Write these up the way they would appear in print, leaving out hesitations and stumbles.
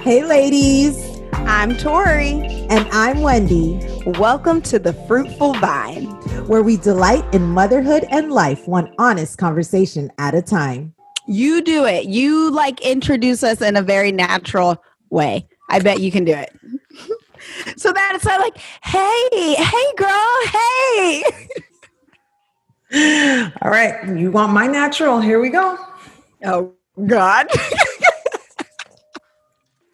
Hey ladies, I'm Torrie and I'm Wendy. Welcome to the Fruitful Vine, where we delight in motherhood and life one honest conversation at a time. You do it. You introduce us in a very natural way. I bet you can do it. So that it's not hey, girl, hey. All right, you want my natural? Here we go. Oh God.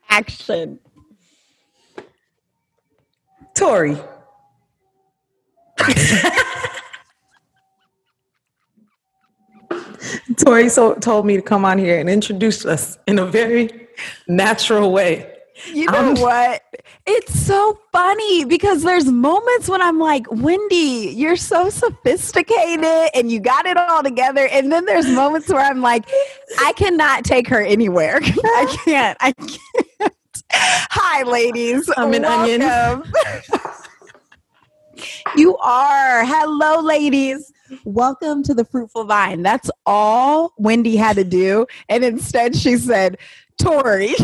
Action. Torrie. Torrie told me to come on here and introduce us in a very natural way. You know what? It's so funny because there's moments when I'm like, Wendy, you're so sophisticated and you got it all together. And then there's moments where I'm like, I cannot take her anywhere. I can't. Hi, ladies. I'm an welcome. Onion. You are. Hello, ladies. Welcome to the Fruitful Vine. That's all Wendy had to do. And instead she said, Torrie.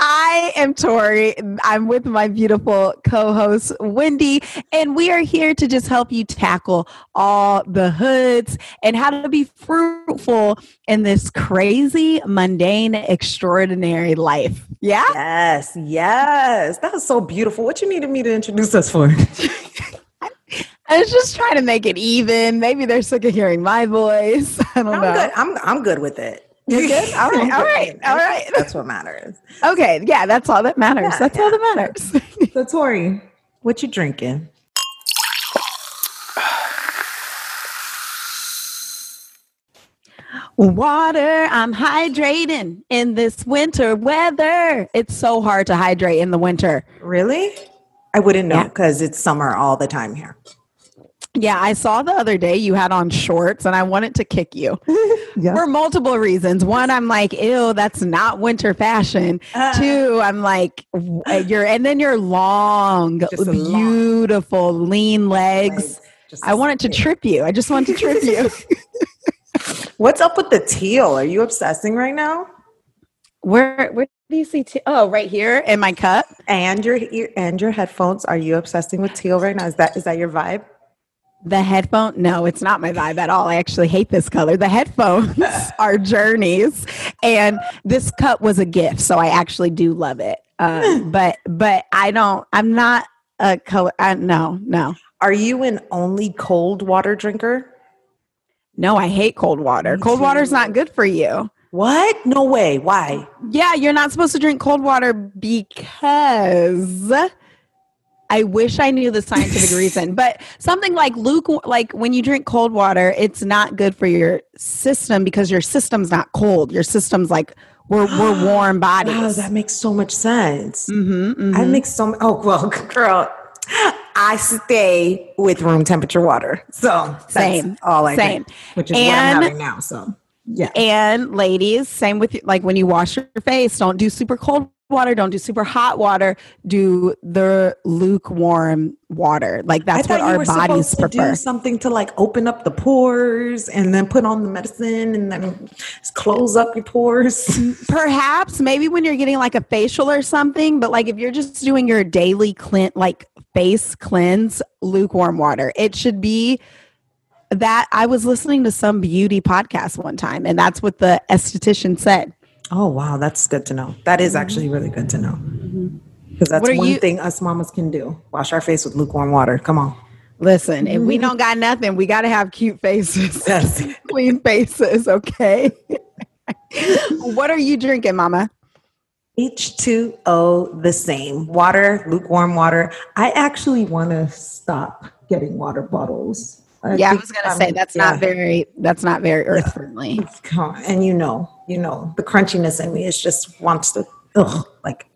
I am Torrie. I'm with my beautiful co-host, Wendy, and we are here to just help you tackle all the hoods and how to be fruitful in this crazy, mundane, extraordinary life. Yeah? Yes. That was so beautiful. What you needed me to introduce us for? I was just trying to make it even. Maybe they're sick of hearing my voice. I don't know. Good. I'm good with it. You're good? All right. That's what matters. Okay. Yeah, that's all that matters. All that matters. So, Torrie, what you drinking? Water. I'm hydrating in this winter weather. It's so hard to hydrate in the winter. Really? I wouldn't know because it's summer all the time here. Yeah, I saw the other day you had on shorts and I wanted to kick you for multiple reasons. One, I'm like, ew, that's not winter fashion. Two, I'm like, your long, beautiful, lean legs. I wanted to trip you. I just wanted to trip you. What's up with the teal? Are you obsessing right now? Where do you see teal? Oh, right here in my cup. And your headphones. Are you obsessing with teal right now? Is that your vibe? The headphone? No, it's not my vibe at all. I actually hate this color. The headphones are journeys, and this cup was a gift, so I actually do love it. But I don't. I'm not a color. No. Are you an only cold water drinker? No, I hate cold water. Cold water is not good for you. What? No way. Why? Yeah, you're not supposed to drink cold water because. I wish I knew the scientific reason, but something like when you drink cold water, it's not good for your system because your system's not cold. Your system's we're warm bodies. Wow, that makes so much sense. Mm-hmm. Girl, I stay with room temperature water. So that's all I drink, which is what I'm having now. So yeah. And ladies, same with when you wash your face, don't do super cold water, don't do super hot water, do the lukewarm water. That's what our bodies prefer. Do something to open up the pores and then put on the medicine and then close up your pores. Perhaps maybe when you're getting a facial or something, but if you're just doing your daily face cleanse, lukewarm water. It should be that. I was listening to some beauty podcast one time and that's what the esthetician said. Oh, wow. That's good to know. That is actually really good to know. Because that's one thing us mamas can do. Wash our face with lukewarm water. Come on. Listen, if we don't got nothing, we got to have cute faces. Yes. Clean faces, okay? What are you drinking, mama? H2O, the same. Water, lukewarm water. I actually want to stop getting water bottles. I was going to say that's not very earth friendly. And you know, the crunchiness in me is just wants to,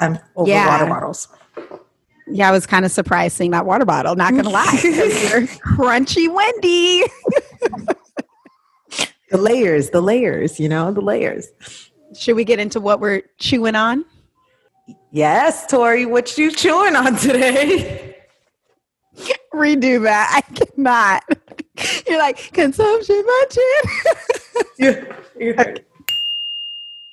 I'm over water bottles. Yeah, I was kind of surprised seeing that water bottle. Not going to lie. You're crunchy Wendy. The layers. Should we get into what we're chewing on? Yes, Torrie, what you chewing on today? Redo that. I cannot. You're consumption budget.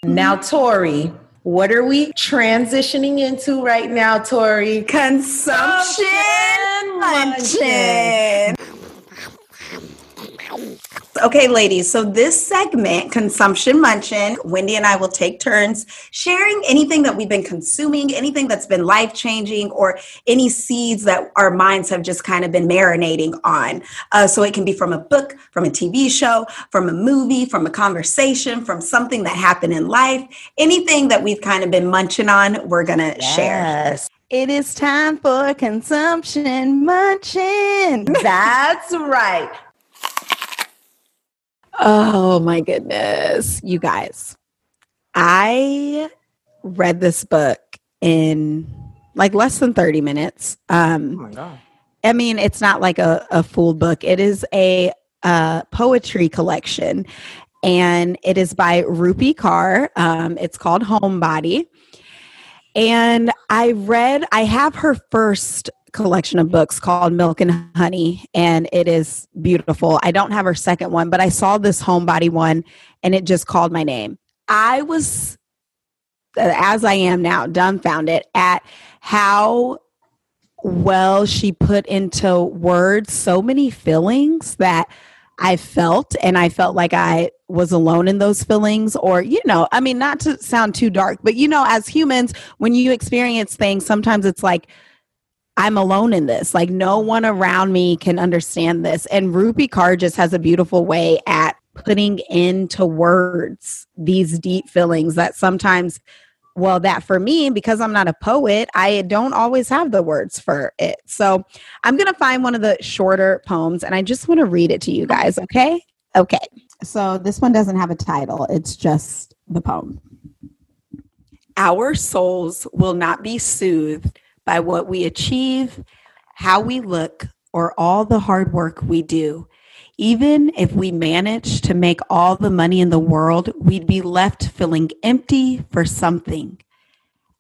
Now, Torrie, what are we transitioning into right now, Torrie? Consumption Luncheon. Okay, ladies, so this segment, Consumption Munchin', Wendy and I will take turns sharing anything that we've been consuming, anything that's been life-changing, or any seeds that our minds have just kind of been marinating on. So it can be from a book, from a TV show, from a movie, from a conversation, from something that happened in life. Anything that we've kind of been munching on, we're going to share. It is time for Consumption Munchin'. That's right. Oh my goodness, you guys. I read this book in like less than 30 minutes. Oh my God. I mean, it's not like a full book. It is a poetry collection, and it is by Rupi Kaur. It's called Homebody. And I have her first collection of books called Milk and Honey, and it is beautiful. I don't have her second one, but I saw this Homebody one and it just called my name. I was, as I am now, dumbfounded at how well she put into words so many feelings that I felt, and I felt like I was alone in those feelings, or, you know, I mean, not to sound too dark, but, you know, as humans, when you experience things, sometimes it's like, I'm alone in this. Like, no one around me can understand this. And Rupi Kaur just has a beautiful way at putting into words these deep feelings that sometimes, well, that for me, because I'm not a poet, I don't always have the words for it. So I'm going to find one of the shorter poems, and I just want to read it to you guys. Okay. Okay. So this one doesn't have a title. It's just the poem. Our souls will not be soothed by what we achieve, how we look, or all the hard work we do. Even if we managed to make all the money in the world, we'd be left feeling empty for something.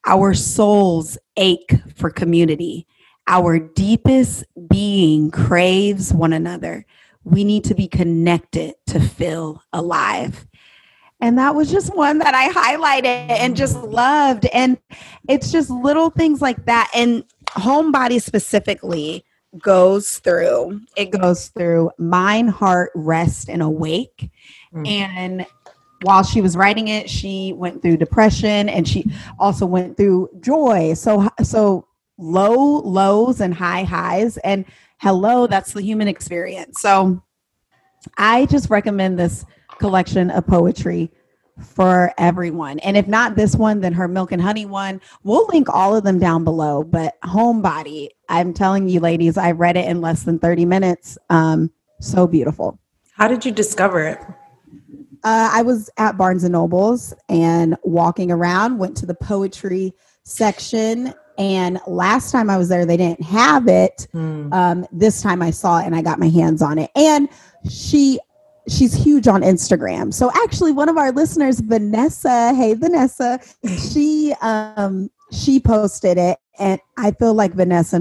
Our souls ache for community. Our deepest being craves one another. We need to be connected to feel alive. And that was just one that I highlighted and just loved. And it's just little things like that. And Homebody specifically goes through mind, heart, rest, and awake. Mm. And while she was writing it, she went through depression, and she also went through joy. So low lows and high highs, and hello, that's the human experience. So I just recommend this collection of poetry for everyone. And if not this one, then her Milk and Honey one. We'll link all of them down below. But Homebody, I'm telling you, ladies, I read it in less than 30 minutes. So beautiful. How did you discover it? I was at Barnes and Nobles and walking around, went to the poetry section. And last time I was there, they didn't have it. This time I saw it and I got my hands on it. And she's huge on Instagram. So actually one of our listeners, Vanessa, hey Vanessa, she posted it, and I feel like Vanessa's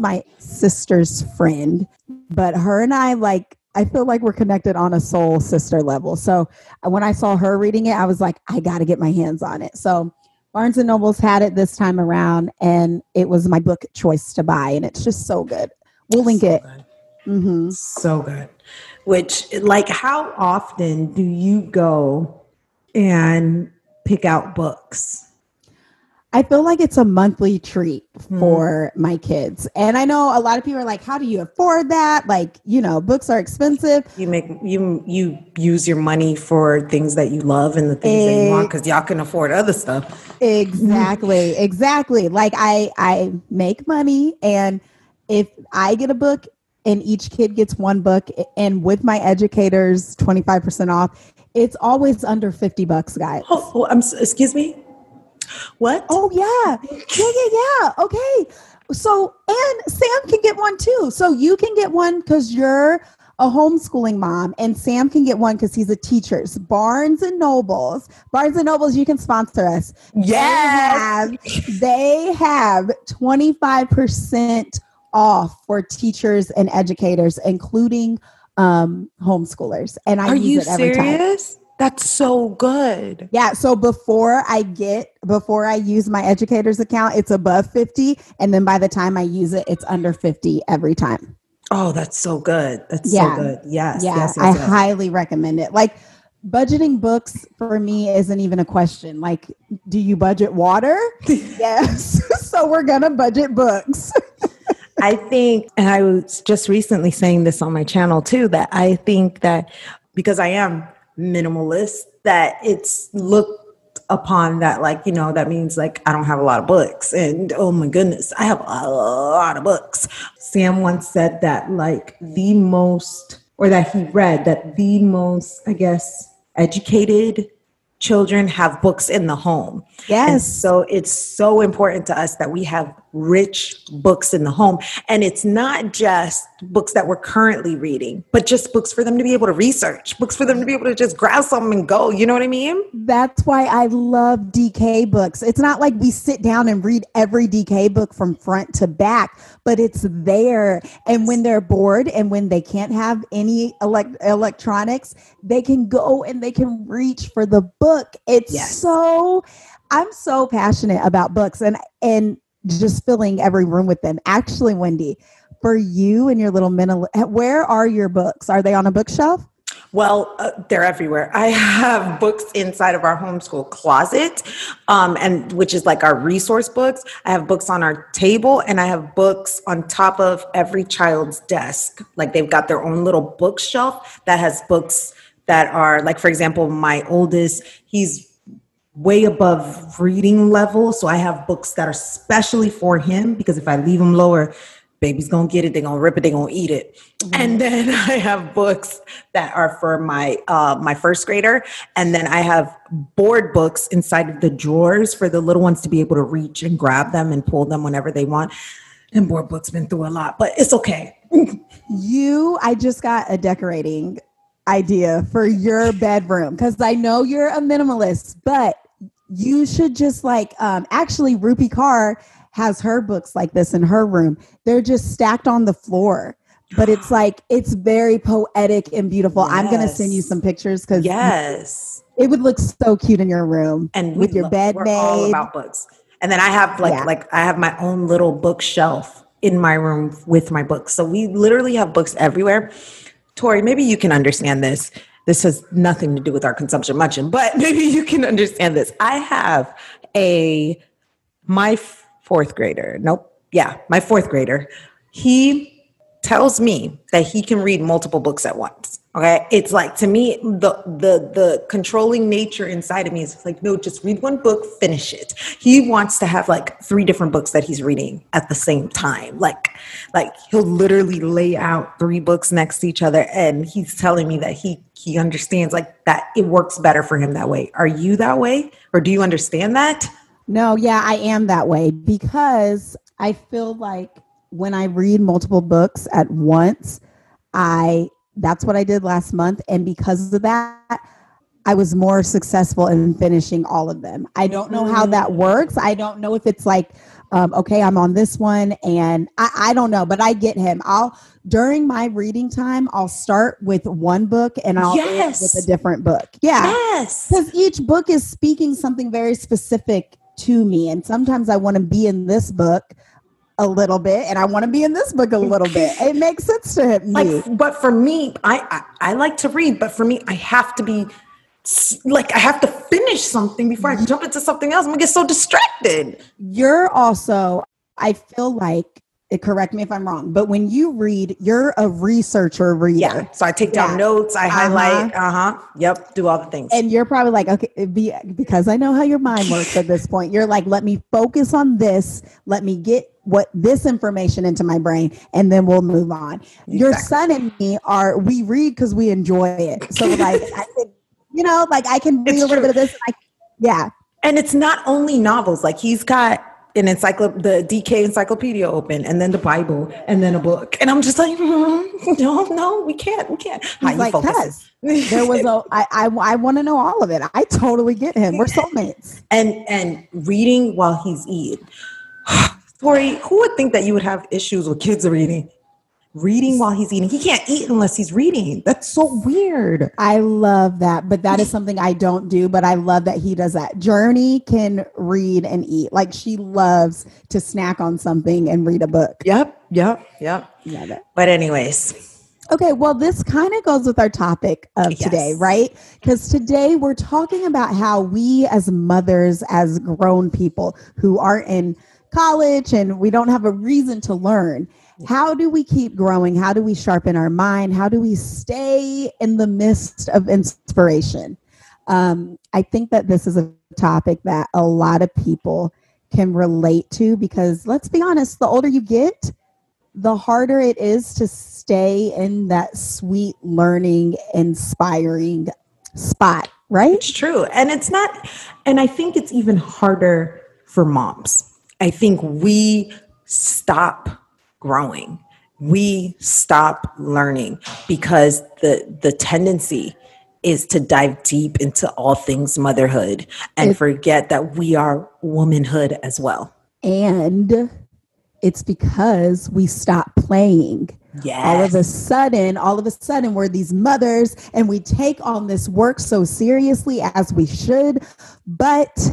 my sister's friend, but her and I, like, I feel like we're connected on a soul sister level. So when I saw her reading it, I was like, I got to get my hands on it. So Barnes and Noble's had it this time around, and it was my book choice to buy, and it's just so good. We'll link it. Mm-hmm. So good. Which, like, how often do you go and pick out books? I feel like it's a monthly treat for my kids. And I know a lot of people are like, how do you afford that? Like, you know, books are expensive. You use your money for things that you love and the things that you want, because y'all can afford other stuff. Exactly. Exactly. Like, I make money, and if I get a book, and each kid gets one book, and with my educators, 25% off, it's always under $50, guys. Oh, excuse me? What? Oh, yeah. Yeah. Okay. So, and Sam can get one too. So you can get one because you're a homeschooling mom, and Sam can get one because he's a teacher. So Barnes and Nobles, you can sponsor us. Yes. They have 25% off for teachers and educators, including homeschoolers, and I use it every time. Are you serious? That's so good. Yeah. So before I use my educator's account, it's above 50. And then by the time I use it, it's under 50 every time. Oh, that's so good. That's so good. Yes. Yeah. Yes. Highly recommend it. Like, budgeting books for me isn't even a question. Like, do you budget water? Yes. So we're going to budget books. I think, and I was just recently saying this on my channel too, that I think that because I am minimalist, that it's looked upon that like, you know, that means like I don't have a lot of books, and oh my goodness, I have a lot of books. Sam once said that like the most, or that he read that the most, I guess, educated children have books in the home. Yes. And so it's so important to us that we have rich books in the home. And it's not just books that we're currently reading, but just books for them to be able to research, books for them to be able to just grab something and go. You know what I mean? That's why I love DK books. It's not like we sit down and read every DK book from front to back, but it's there. And when they're bored and when they can't have any electronics, they can go and they can reach for the book. It's so, I'm so passionate about books and just filling every room with them. Actually, Wendy, for you and your little where are your books? Are they on a bookshelf? Well, they're everywhere. I have books inside of our homeschool closet, and which is like our resource books. I have books on our table, and I have books on top of every child's desk. Like they've got their own little bookshelf that has books that are like, for example, my oldest, he's way above reading level. So I have books that are specially for him, because if I leave him lower, baby's going to get it. They're going to rip it. They're going to eat it. Mm-hmm. And then I have books that are for my my first grader. And then I have board books inside of the drawers for the little ones to be able to reach and grab them and pull them whenever they want. And board books been through a lot, but it's okay. I just got a decorating idea for your bedroom, because I know you're a minimalist, but you should just like, actually Rupi Kaur has her books like this in her room. They're just stacked on the floor, but it's like, it's very poetic and beautiful. Yes. I'm going to send you some pictures because it would look so cute in your room and with your bed made. We're all about books. And then I have like I have my own little bookshelf in my room with my books. So we literally have books everywhere. Torrie, maybe you can understand this. This has nothing to do with our consumption much, but maybe you can understand this. I have my fourth grader. He tells me that he can read multiple books at once. Okay. It's like, to me, the controlling nature inside of me is like, no, just read one book, finish it. He wants to have like 3 different books that he's reading at the same time. Like he'll literally lay out 3 books next to each other. And he's telling me that he understands like that it works better for him that way. Are you that way? Or do you understand that? No. Yeah, I am that way, because I feel like when I read multiple books at once, that's what I did last month. And because of that, I was more successful in finishing all of them. I don't know how that works. I don't know if it's like, okay, I'm on this one. And I don't know, but I get him. During my reading time, I'll start with one book and I'll end with a different book. Yeah. Yes. Because each book is speaking something very specific to me. And sometimes I want to be in this book a little bit, and I want to be in this book a little bit. It makes sense to me. Like, but for me, I like to read, but for me, I have to be like, I have to finish something before I jump into something else. I'm gonna get so distracted. You're also, I feel like, correct me if I'm wrong, but when you read, you're a researcher reader. Yeah. So I take down notes, I highlight, yep, do all the things. And you're probably like, okay, because I know how your mind works at this point. You're like, let me focus on this. Let me get this information into my brain, and then we'll move on. Exactly. Your son and me we read because we enjoy it. So like, I think, you know, like I can read a little bit of this. And it's not only novels, like he's got the DK encyclopedia open, and then the Bible, and then a book. And I'm just like, no, we can't. How you focus? There was I want to know all of it. I totally get him. We're soulmates. And reading while he's eating. Torrie, who would think that you would have issues with kids reading? reading while he's eating. He can't eat unless he's reading. That's so weird. I love that. But that is something I don't do, but I love that he does that. Journey can read and eat. Like she loves to snack on something and read a book. Yep. Love it. But anyways. Okay, well, this kind of goes with our topic of today, right? Because today we're talking about how we as mothers, as grown people who aren't in college and we don't have a reason to learn, how do we keep growing? How do we sharpen our mind? How do we stay in the midst of inspiration? I think that this is a topic that a lot of people can relate to because let's be honest, the older you get, the harder it is to stay in that sweet, learning, inspiring spot, right? It's true. And it's not, and I think it's even harder for moms. I think we stop growing. We stop learning because the tendency is to dive deep into all things motherhood and forget that we are womanhood as well. And it's because we stop playing. Yes. All of a sudden, we're these mothers and we take on this work so seriously as we should. But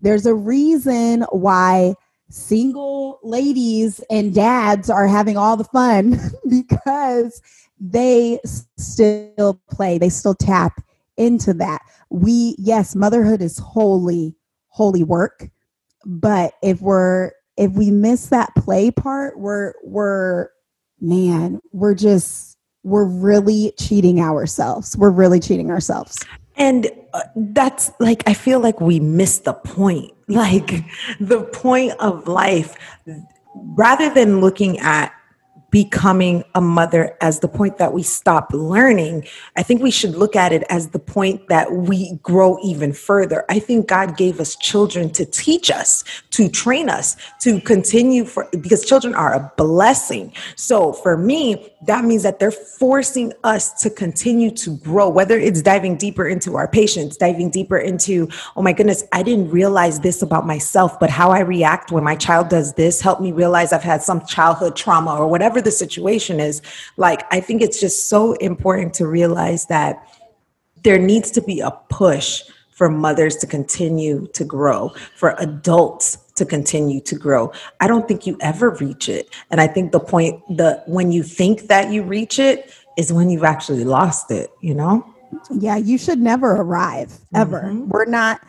there's a reason why single ladies and dads are having all the fun because they still play. They still tap into that. Motherhood is holy work. But if we miss that play part, we're really cheating ourselves. We're really cheating ourselves. And that's like, I feel like we missed the point, like the point of life, rather than looking at becoming a mother as the point that we stop learning. I think we should look at it as the point that we grow even further. I think God gave us children to teach us, to train us, to continue because children are a blessing. So for me, that means that they're forcing us to continue to grow, whether it's diving deeper into our patience, diving deeper into, oh my goodness, I didn't realize this about myself, but how I react when my child does this helped me realize I've had some childhood trauma or whatever the situation is. Like, I think it's just so important to realize that there needs to be a push for mothers to continue to grow, for adults to continue to grow. I don't think you ever reach it. And I think when you think that you reach it is when you've actually lost it, you know? Yeah, you should never arrive, ever. Mm-hmm.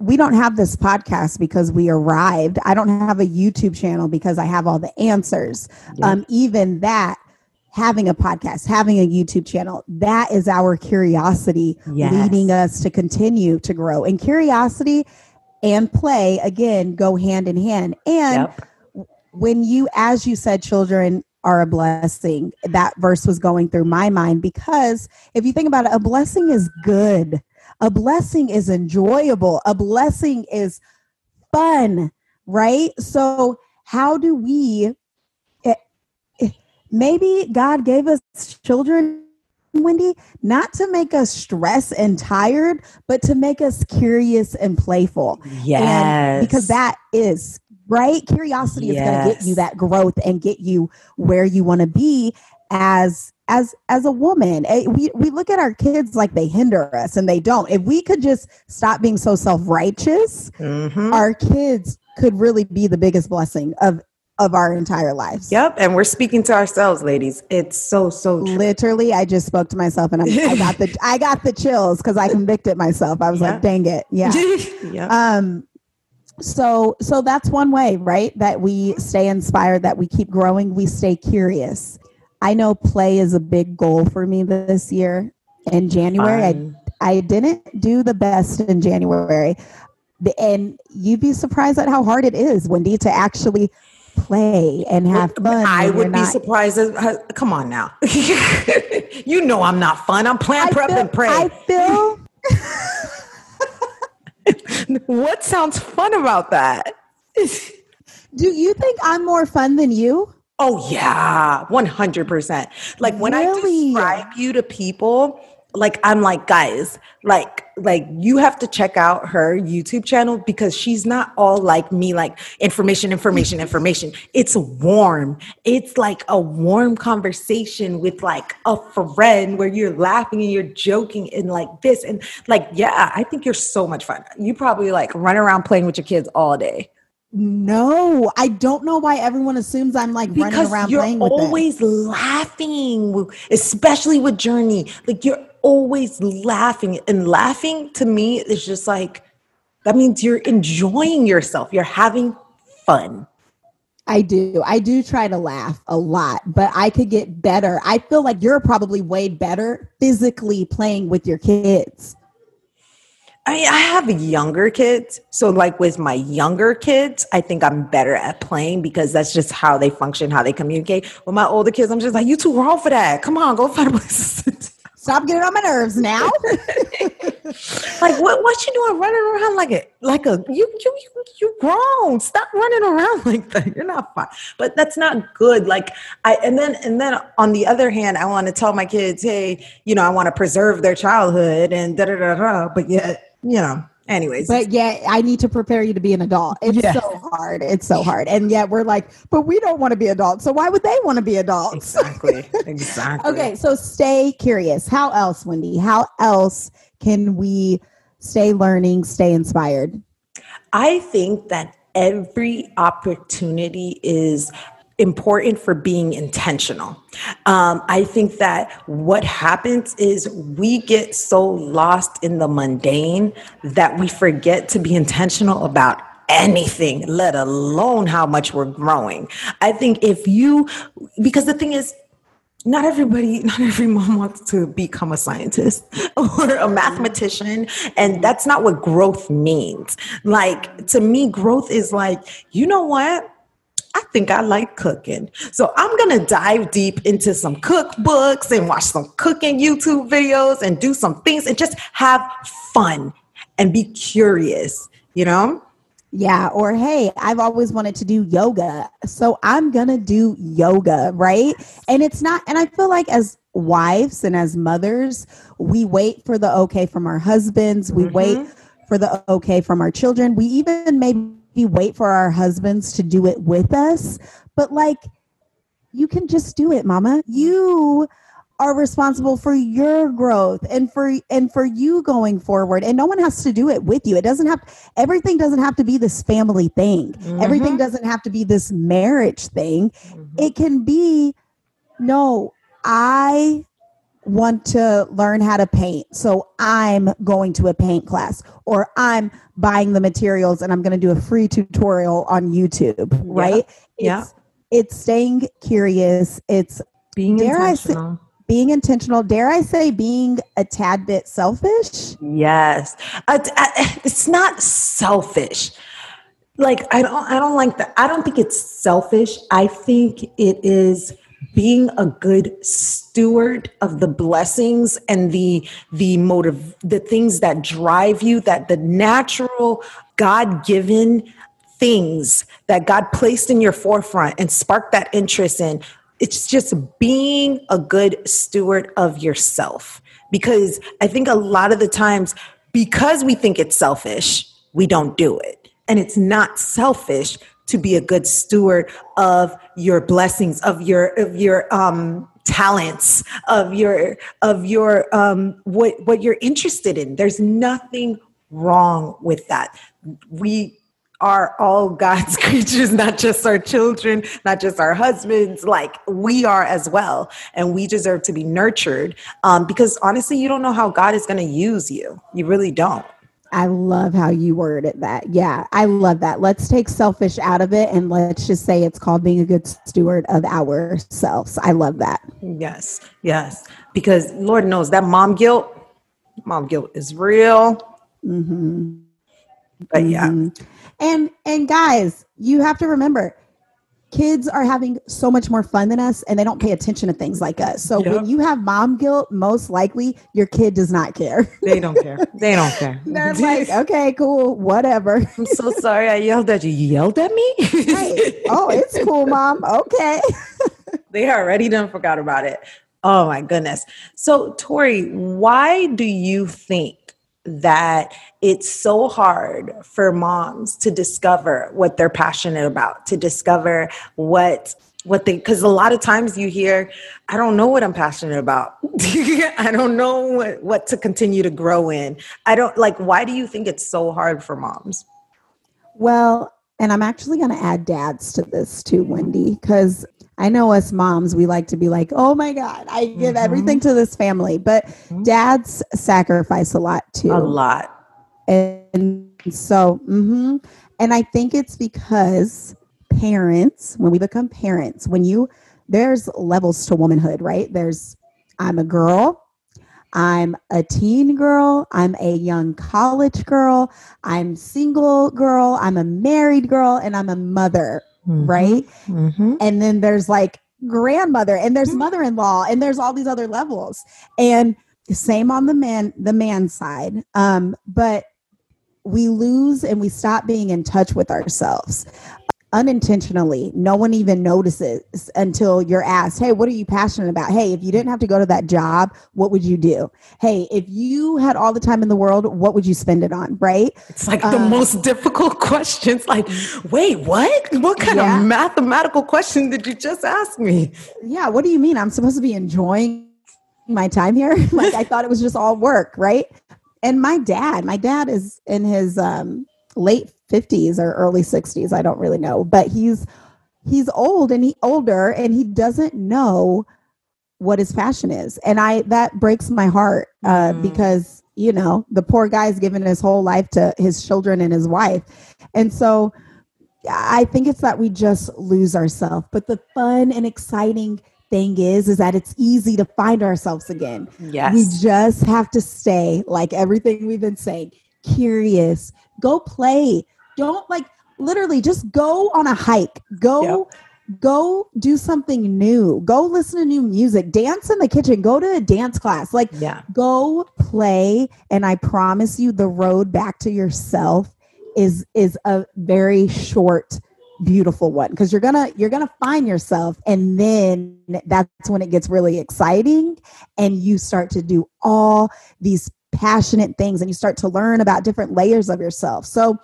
We don't have this podcast because we arrived. I don't have a YouTube channel because I have all the answers. Yeah. Even that, having a podcast, having a YouTube channel, that is our curiosity leading us to continue to grow. And curiosity and play, again, go hand in hand. And when you, as you said, children are a blessing, that verse was going through my mind because if you think about it, a blessing is good. A blessing is enjoyable. A blessing is fun, right? So how do we, maybe God gave us children, Wendy, not to make us stressed and tired, but to make us curious and playful. Yes. And because that is, right? Curiosity is going to get you that growth and get you where you want to be as a woman. We look at our kids like they hinder us, and they don't. If we could just stop being so self-righteous, our kids could really be the biggest blessing of our entire lives. Yep. And we're speaking to ourselves, ladies. It's so true. Literally, I just spoke to myself and I got the chills because I convicted myself. I was like, dang it. Yeah. Yep. So that's one way, right? That we stay inspired, that we keep growing, we stay curious. I know play is a big goal for me this year. In January, I didn't do the best in January. And you'd be surprised at how hard it is, Wendy, to actually play and have fun. I would be surprised. Come on now. You know I'm not fun. I'm plan, prep, and pray. What sounds fun about that? Do you think I'm more fun than you? Oh yeah, 100%. Like when I describe you to people, like, I'm like, guys, like you have to check out her YouTube channel because she's not all like me, like information. It's warm. It's like a warm conversation with like a friend where you're laughing and you're joking and like this. And like, yeah, I think you're so much fun. You probably like run around playing with your kids all day. No, I don't know why everyone assumes I'm like because running around playing with them. You're always laughing, especially with Journey. Like you're always laughing, and laughing to me is just like, that means you're enjoying yourself. You're having fun. I do try to laugh a lot, but I could get better. I feel like you're probably way better physically playing with your kids. I mean, I have younger kids. So like with my younger kids, I think I'm better at playing because that's just how they function, how they communicate. With my older kids, I'm just like, you too wrong for that. Come on, go find a place. Stop getting on my nerves now. Like what you doing running around like a you grown. Stop running around like that. You're not fine. But that's not good. Like and then on the other hand, I want to tell my kids, hey, you know, I want to preserve their childhood and but yeah, you know. Anyways. But yeah, I need to prepare you to be an adult. It's so hard. And yet we're like, but we don't want to be adults. So why would they want to be adults? Exactly. Okay. So stay curious. How else, Wendy? How else can we stay learning, stay inspired? I think that every opportunity is important for being intentional. I think that what happens is we get so lost in the mundane that we forget to be intentional about anything, let alone how much we're growing. I think because the thing is, not every mom wants to become a scientist or a mathematician. And that's not what growth means. Like, to me, growth is like, you know what? I think I like cooking. So I'm going to dive deep into some cookbooks and watch some cooking YouTube videos and do some things and just have fun and be curious, you know? Yeah. Or, hey, I've always wanted to do yoga. So I'm going to do yoga, right? And it's not, and I feel like as wives and as mothers, we wait for the okay from our husbands. We wait for the okay from our children. We even maybe wait for our husbands to do it with us, but like, you can just do it, mama. You are responsible for your growth and for you going forward. And no one has to do it with you. Everything doesn't have to be this family thing. Everything doesn't have to be this marriage thing. It can be, no, I want to learn how to paint. So I'm going to a paint class, or I'm buying the materials and I'm going to do a free tutorial on YouTube, right? Yeah. It's staying curious. It's being intentional. Being intentional. Dare I say being a tad bit selfish? Yes. It's not selfish. Like, I don't like that. I don't think it's selfish. I think it is being a good steward of the blessings and the things that drive you, that the natural God-given things that God placed in your forefront and sparked that interest in. It's just being a good steward of yourself. Because I think a lot of the times, because we think it's selfish, we don't do it. And it's not selfish to be a good steward of your blessings, of your talents, of your what you're interested in. There's nothing wrong with that. We are all God's creatures, not just our children, not just our husbands. Like, we are as well, and we deserve to be nurtured. Because honestly, you don't know how God is going to use you. You really don't. I love how you worded that. Yeah, I love that. Let's take selfish out of it and let's just say it's called being a good steward of ourselves. I love that. Yes. Because Lord knows that mom guilt is real. But yeah. And guys, you have to remember, kids are having so much more fun than us and they don't pay attention to things like us. So when you have mom guilt, most likely your kid does not care. They don't care. They're like, okay, cool, whatever. I'm so sorry I yelled at you. You yelled at me? Hey, oh, it's cool, mom. Okay. They already done forgot about it. Oh my goodness. So Torrie, why do you think that it's so hard for moms to discover what they're passionate about, to discover what they, because a lot of times you hear, I don't know what I'm passionate about. I don't know what to continue to grow in. Why do you think it's so hard for moms? Well, and I'm actually going to add dads to this too, Wendy, because I know us moms, we like to be like, oh my God, I give everything to this family, but dads sacrifice a lot too. A lot. And so, and I think it's because parents, when we become parents, there's levels to womanhood, right? I'm a girl, I'm a teen girl, I'm a young college girl, I'm single girl, I'm a married girl, and I'm a mother. Right? And then there's like grandmother and there's mother-in-law and there's all these other levels, and same on the man side. But we lose and we stop being in touch with ourselves unintentionally. No one even notices until you're asked, hey, what are you passionate about? Hey, if you didn't have to go to that job, what would you do? Hey, if you had all the time in the world, what would you spend it on? Right? It's like the most difficult questions. Like, wait, what? What kind of mathematical question did you just ask me? Yeah. What do you mean? I'm supposed to be enjoying my time here? Like, I thought it was just all work. Right. And my dad is in his, late 50s or early 60s. I don't really know, but he's older and he doesn't know what his passion is. And that breaks my heart because, you know, the poor guy's given his whole life to his children and his wife. And so I think it's that we just lose ourselves, but the fun and exciting thing is that it's easy to find ourselves again. Yes. We just have to stay, like everything we've been saying, curious, go play. Don't literally just go on a hike. Go do something new. Go listen to new music, dance in the kitchen, go to a dance class. Go play. And I promise you the road back to yourself is a very short, beautiful one. Cause you're going to find yourself. And then that's when it gets really exciting and you start to do all these passionate things and you start to learn about different layers of yourself. So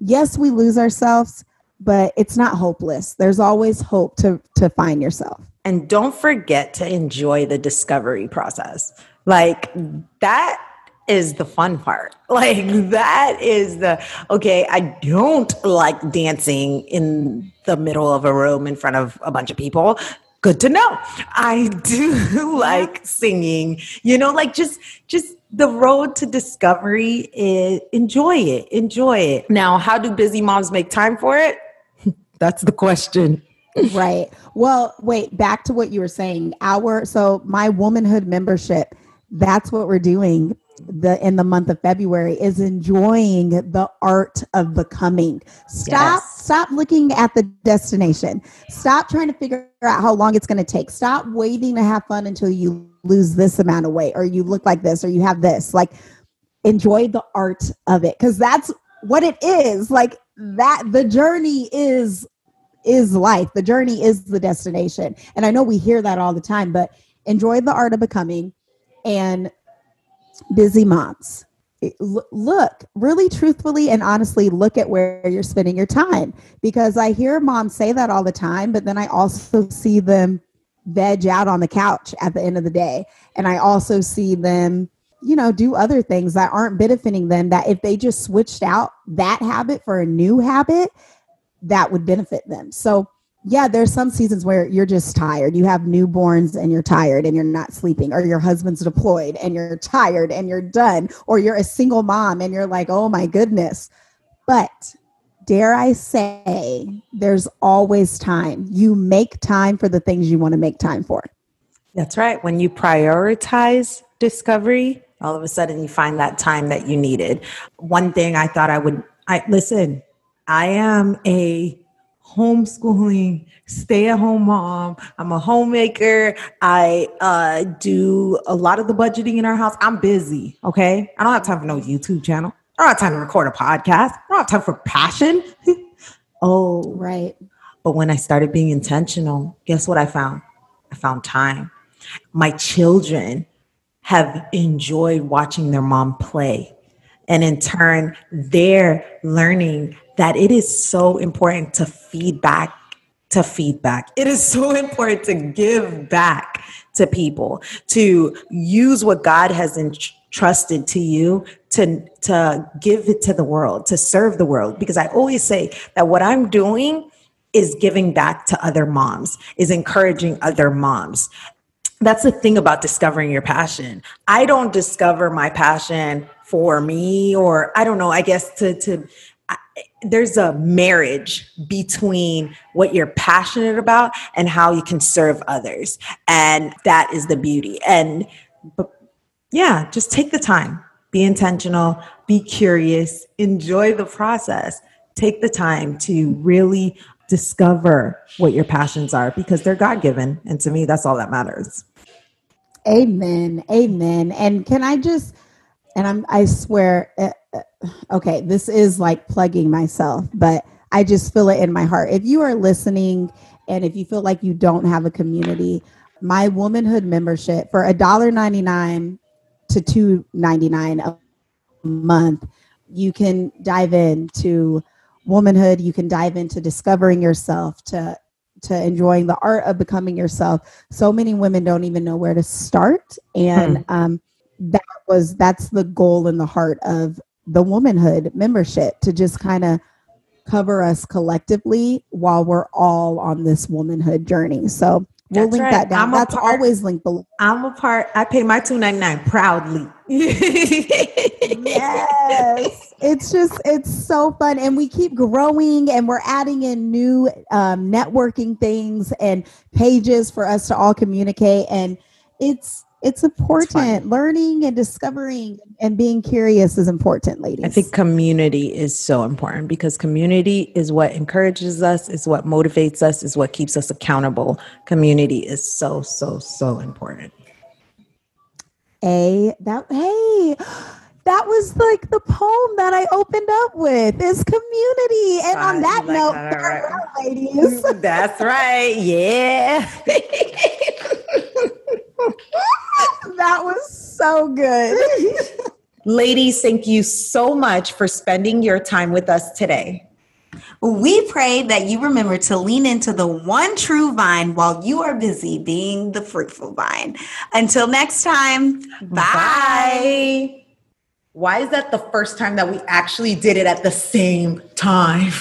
yes, we lose ourselves, but it's not hopeless. There's always hope to find yourself. And don't forget to enjoy the discovery process. That is the fun part. That is I don't like dancing in the middle of a room in front of a bunch of people. Good to know. I do like singing, just the road to discovery is enjoy it. Now, how do busy moms make time for it? That's the question. Right. Well, wait, back to what you were saying. My womanhood membership, that's what we're doing in the month of February, is enjoying the art of becoming. Stop looking at the destination. Stop trying to figure out how long it's going to take. Stop waiting to have fun until you lose this amount of weight, or you look like this, or you have this. Enjoy the art of it. Cause that's what it is. The journey is life. The journey is the destination. And I know we hear that all the time, but enjoy the art of becoming. And busy moms, look, really truthfully and honestly, look at where you're spending your time, because I hear moms say that all the time, but then I also see them veg out on the couch at the end of the day. And I also see them, do other things that aren't benefiting them, that if they just switched out that habit for a new habit, that would benefit them. So yeah, there's some seasons where you're just tired. You have newborns and you're tired and you're not sleeping, or your husband's deployed and you're tired and you're done, or you're a single mom and you're like, oh my goodness. But dare I say, there's always time. You make time for the things you want to make time for. That's right. When you prioritize discovery, all of a sudden you find that time that you needed. One thing I thought listen, I am a homeschooling, stay-at-home mom. I'm a homemaker. I do a lot of the budgeting in our house. I'm busy, okay? I don't have time for no YouTube channel. I don't have time to record a podcast. I don't have time for passion. Oh, right. But when I started being intentional, guess what I found? I found time. My children have enjoyed watching their mom play. And in turn, they're learning that it is so important to feed back. It is so important to give back to people, to use what God has entrusted to you, to give it to the world, to serve the world. Because I always say that what I'm doing is giving back to other moms, is encouraging other moms. That's the thing about discovering your passion. I don't discover my passion for me, or I don't know, I guess there's a marriage between what you're passionate about and how you can serve others. And that is the beauty. And yeah, just take the time, be intentional, be curious, enjoy the process, take the time to really discover what your passions are, because they're God-given. And to me, that's all that matters. Amen. Amen. And can I just, I swear, okay, this is like plugging myself, but I just feel it in my heart. If you are listening and if you feel like you don't have a community, my womanhood membership for $1.99 to $2.99 a month, you can dive into womanhood. You can dive into discovering yourself, to enjoying the art of becoming yourself. So many women don't even know where to start. And that's the goal in the heart of the womanhood membership, to just kind of cover us collectively while we're all on this womanhood journey. So we'll link that down. That's always linked below. I'm a part. I pay my $2.99 proudly. Yes. It's so fun. And we keep growing, and we're adding in new networking things and pages for us to all communicate. And it's important. Learning and discovering and being curious is important, ladies. I think community is so important, because community is what encourages us, is what motivates us, is what keeps us accountable. Community is so, so, so important. That was like the poem that I opened up with, is community. And on that note, that, right, ladies. That's right. Yeah. That was so good. Ladies, thank you so much for spending your time with us today. We pray that you remember to lean into the one true vine while you are busy being the fruitful vine. Until next time, bye. Why is that the first time that we actually did it at the same time?